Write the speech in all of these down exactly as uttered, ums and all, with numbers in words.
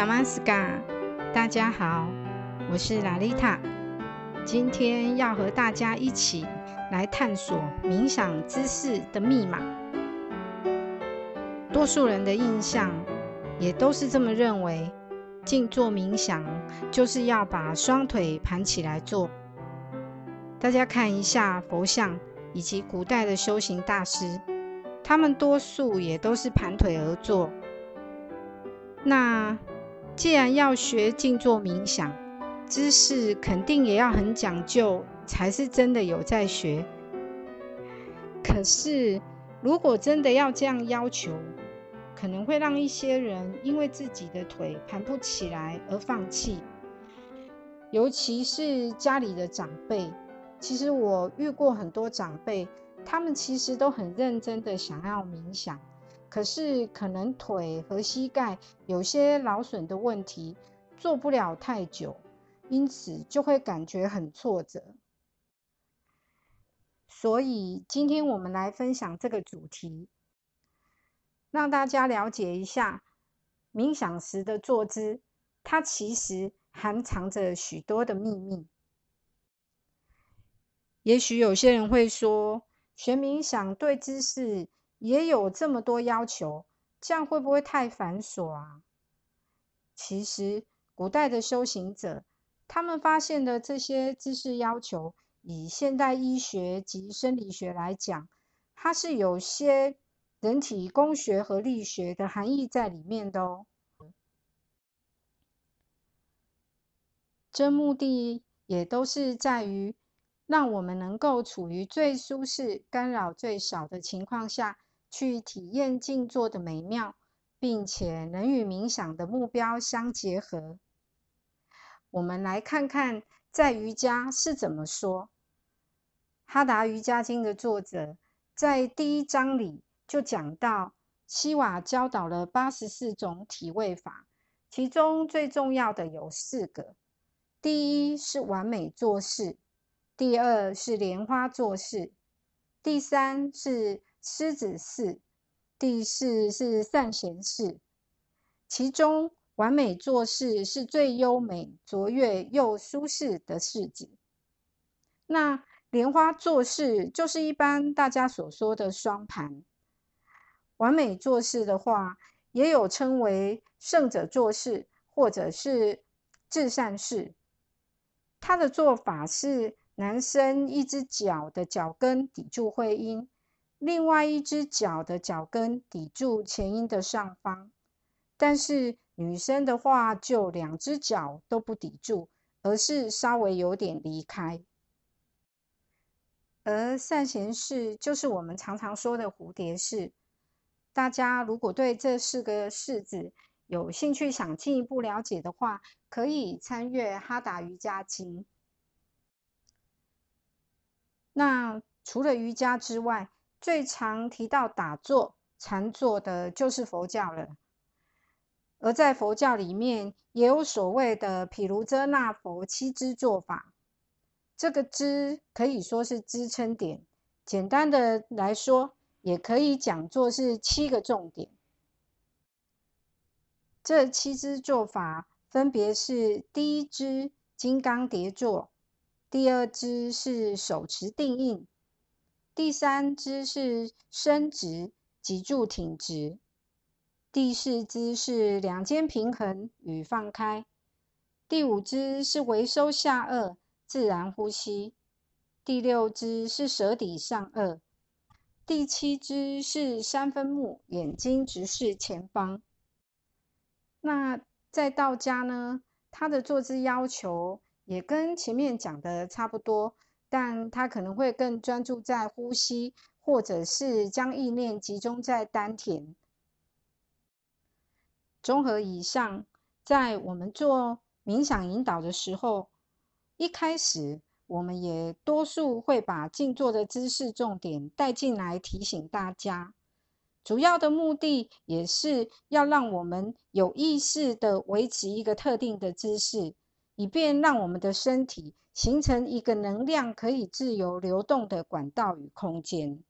Namaskar， 大家好，我是 Lalita， 今天要和大家一起来探索冥想姿势的密码。多数人的印象也都是这么认为，静坐冥想就是要把双腿盘起来做。大家看一下佛像以及古代的修行大师，他们多数也都是盘腿而坐。那既然要学静坐冥想，姿势肯定也要很讲究，才是真的有在学。可是如果真的要这样要求，可能会让一些人因为自己的腿盘不起来而放弃，尤其是家里的长辈。其实我遇过很多长辈，他们其实都很认真的想要冥想，可是可能腿和膝盖有些劳损的问题，做不了太久，因此就会感觉很挫折。所以今天我们来分享这个主题，让大家了解一下冥想时的坐姿，它其实含藏着许多的秘密。也许有些人会说，学冥想对姿势也有这么多要求，这样会不会太繁琐啊？其实古代的修行者，他们发现的这些姿势要求，以现代医学及生理学来讲，它是有些人体工学和力学的含义在里面的哦。这目的也都是在于让我们能够处于最舒适、干扰最少的情况下，去体验静坐的美妙，并且能与冥想的目标相结合。我们来看看在瑜伽是怎么说。哈达瑜伽经的作者在第一章里就讲到，希瓦教导了八十四种体位法，其中最重要的有四个。第一是完美坐式，第二是莲花坐式，第三是狮子式，第四是散贤式。其中完美坐式是最优美、卓越又舒适的式子。那莲花坐式就是一般大家所说的双盘。完美坐式的话，也有称为圣者坐式或者是至善式。它的做法是男生一只脚的脚跟抵住会阴，另外一只脚的脚跟抵住前阴的上方。但是女生的话，就两只脚都不抵住，而是稍微有点离开。而散贤式就是我们常常说的蝴蝶式。大家如果对这四个式子有兴趣，想进一步了解的话，可以参阅哈达瑜伽经。那除了瑜伽之外，最常提到打坐、禅坐的就是佛教了。而在佛教里面，也有所谓的毗卢遮那佛七支坐法。这个支可以说是支撑点，简单的来说，也可以讲作是七个重点。这七支坐法分别是：第一支金刚叠坐，第二支是手持定印，第三支是伸直，脊柱挺直。第四支是两肩平衡与放开，第五支是微收下颚，自然呼吸，第六支是舌抵上颚，第七支是三分目，眼睛直视前方。那在道家呢，它的坐姿要求也跟前面讲的差不多，但它可能会更专注在呼吸，或者是将意念集中在丹田。综合以上，在我们做冥想引导的时候，一开始我们也多数会把静坐的姿势重点带进来提醒大家，主要的目的也是要让我们有意识的维持一个特定的姿势，以便让我们的身体形成一个能量可以自由流动的管道与空间。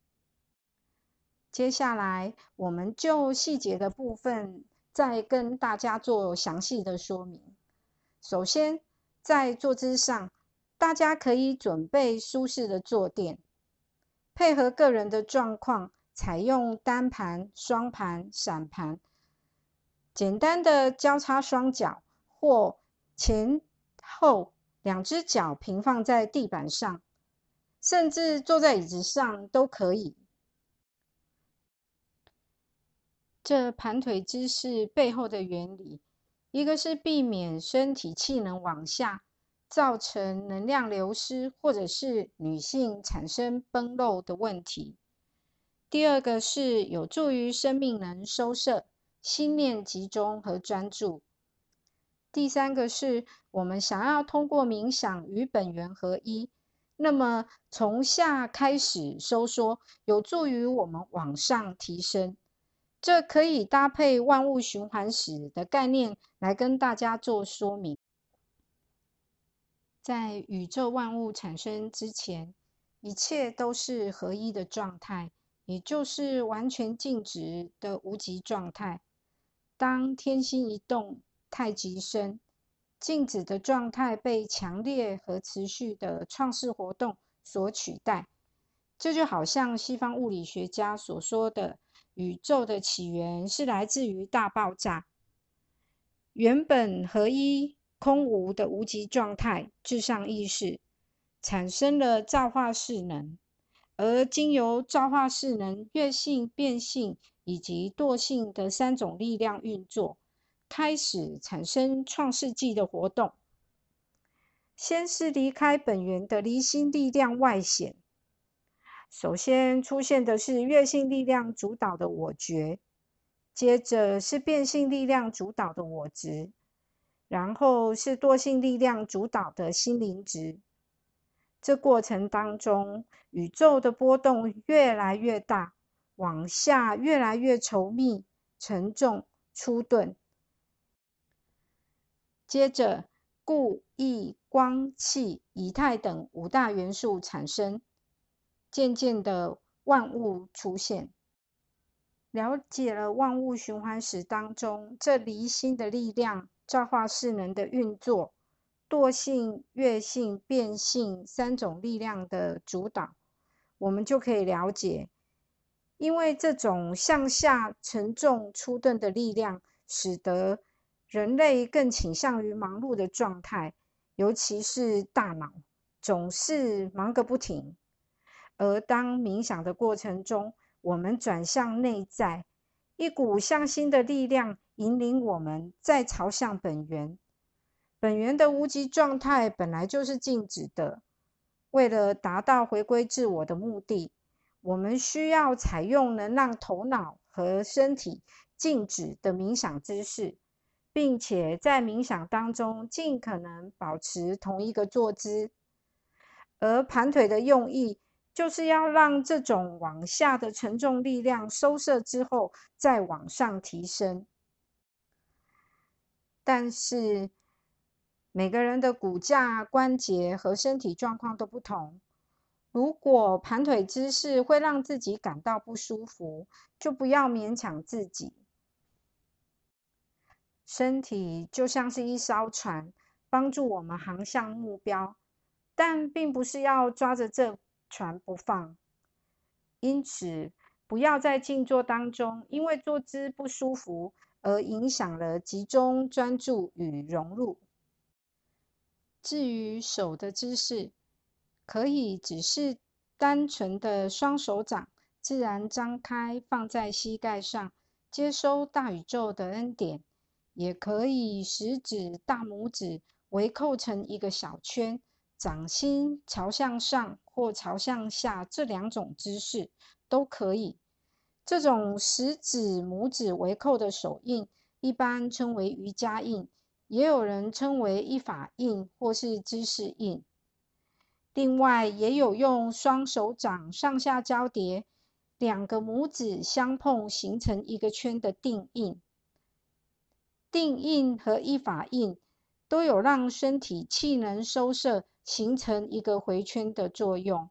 接下来我们就细节的部分再跟大家做详细的说明。首先，在坐姿上，大家可以准备舒适的坐垫，配合个人的状况，采用单盘、双盘、散盘，简单的交叉双脚或前后两只脚平放在地板上，甚至坐在椅子上都可以。这盘腿姿势背后的原理，一个是避免身体气能往下，造成能量流失，或者是女性产生崩漏的问题；第二个是有助于生命能收摄，心念集中和专注；第三个是我们想要通过冥想与本源合一，那么从下开始收缩，有助于我们往上提升。这可以搭配万物循环史的概念来跟大家做说明。在宇宙万物产生之前，一切都是合一的状态，也就是完全静止的无极状态。当天心一动，太极生，静止的状态被强烈和持续的创世活动所取代。这就好像西方物理学家所说的，宇宙的起源是来自于大爆炸。原本合一空无的无极状态至上意识产生了造化势能，而经由造化势能越性、变性以及惰性的三种力量运作，开始产生创世纪的活动。先是离开本源的离心力量外显，首先出现的是越性力量主导的我觉，接着是变性力量主导的我执，然后是惰性力量主导的心灵执。这过程当中，宇宙的波动越来越大，往下越来越稠密、沉重、粗钝。接着，固、意、光、气、以太等五大元素产生。渐渐的，万物出现。了解了万物循环史当中这离心的力量、造化势能的运作、惰性、越性、变性三种力量的主导，我们就可以了解，因为这种向下沉重粗钝的力量，使得人类更倾向于忙碌的状态，尤其是大脑总是忙个不停。而当冥想的过程中，我们转向内在，一股向心的力量引领我们再朝向本源。本源的无极状态本来就是静止的，为了达到回归自我的目的，我们需要采用能让头脑和身体静止的冥想姿势，并且在冥想当中尽可能保持同一个坐姿。而盘腿的用意，就是要让这种往下的沉重力量收摄之后再往上提升。但是每个人的骨架、关节和身体状况都不同，如果盘腿姿势会让自己感到不舒服，就不要勉强自己。身体就像是一艘船，帮助我们航向目标，但并不是要抓着这船不放。因此，不要在静坐当中因为坐姿不舒服而影响了集中专注与融入。至于手的姿势，可以只是单纯的双手掌自然张开放在膝盖上，接收大宇宙的恩典，也可以食指、大拇指围扣成一个小圈，掌心朝向上或朝向下，这两种姿势都可以。这种食指、拇指围扣的手印，一般称为瑜伽印，也有人称为一法印或是知识印。另外，也有用双手掌上下交叠，两个拇指相碰形成一个圈的定印。定印和一法印都有让身体气能收摄，形成一个回圈的作用。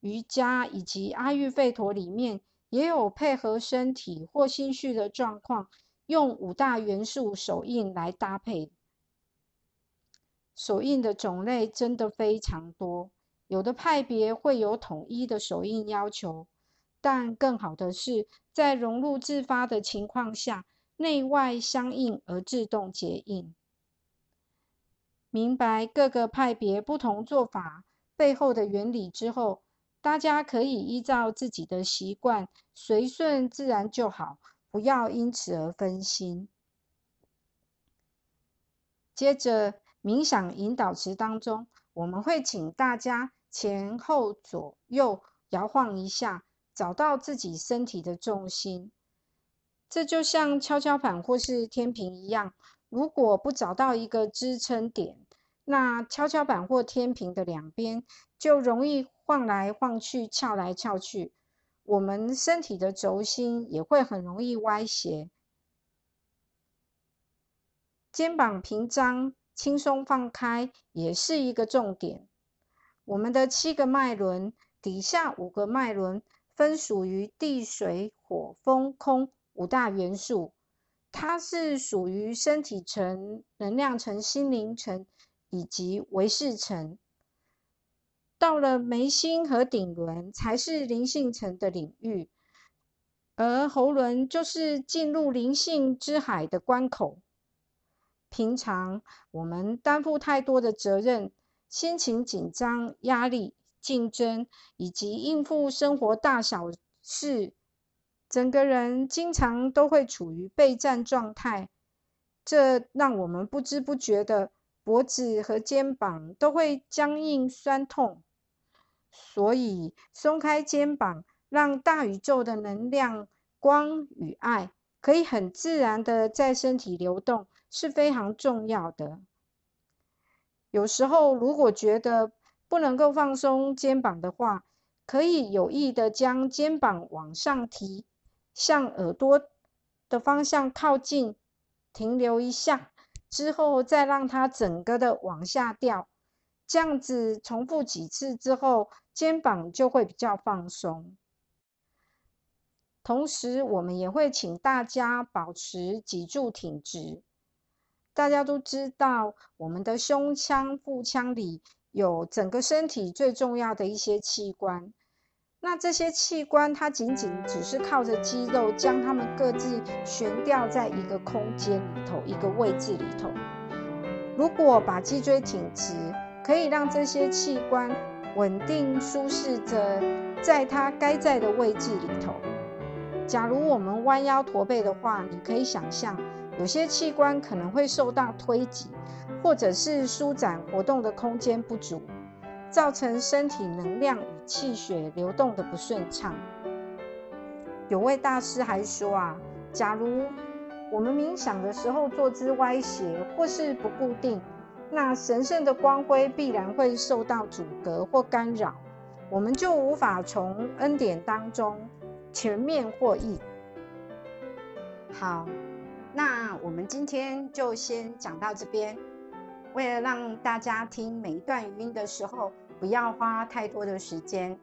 瑜伽以及阿育吠陀里面也有配合身体或心绪的状况，用五大元素手印来搭配。手印的种类真的非常多，有的派别会有统一的手印要求，但更好的是在融入自发的情况下，内外相应而自动结印。明白各个派别不同做法背后的原理之后，大家可以依照自己的习惯随顺自然就好，不要因此而分心。接着冥想引导词当中，我们会请大家前后左右摇晃一下，找到自己身体的重心。这就像跷跷板或是天平一样，如果不找到一个支撑点，那跷跷板或天平的两边就容易晃来晃去，翘来翘去，我们身体的轴心也会很容易歪斜。肩膀平张，轻松放开也是一个重点。我们的七个脉轮底下五个脉轮分属于地、水、火、风、空五大元素，它是属于身体层、能量层、心灵层以及唯识层。到了眉心和顶轮才是灵性层的领域，而喉轮就是进入灵性之海的关口。平常我们担负太多的责任，心情紧张、压力、竞争以及应付生活大小事，整个人经常都会处于备战状态，这让我们不知不觉的脖子和肩膀都会僵硬酸痛。所以松开肩膀，让大宇宙的能量、光与爱可以很自然的在身体流动，是非常重要的。有时候如果觉得不能够放松肩膀的话，可以有意的将肩膀往上提，向耳朵的方向靠近，停留一下之后再让它整个的往下掉，这样子重复几次之后，肩膀就会比较放松。同时我们也会请大家保持脊柱挺直。大家都知道我们的胸腔、腹腔里有整个身体最重要的一些器官，那这些器官它仅仅只是靠着肌肉将它们各自悬吊在一个空间里头，一个位置里头。如果把脊椎挺直，可以让这些器官稳定舒适着在它该在的位置里头。假如我们弯腰驼背的话，你可以想象有些器官可能会受到推挤，或者是舒展活动的空间不足，造成身体能量与气血流动的不顺畅。有位大师还说啊，假如我们冥想的时候坐姿歪斜或是不固定，那神圣的光辉必然会受到阻隔或干扰，我们就无法从恩典当中全面获益。好，那我们今天就先讲到这边。为了让大家听每一段语音的时候不要花太多的时间，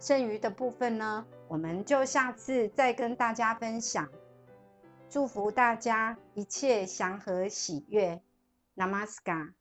剩余的部分呢，我们就下次再跟大家分享。祝福大家一切祥和喜悦。 Namaskar。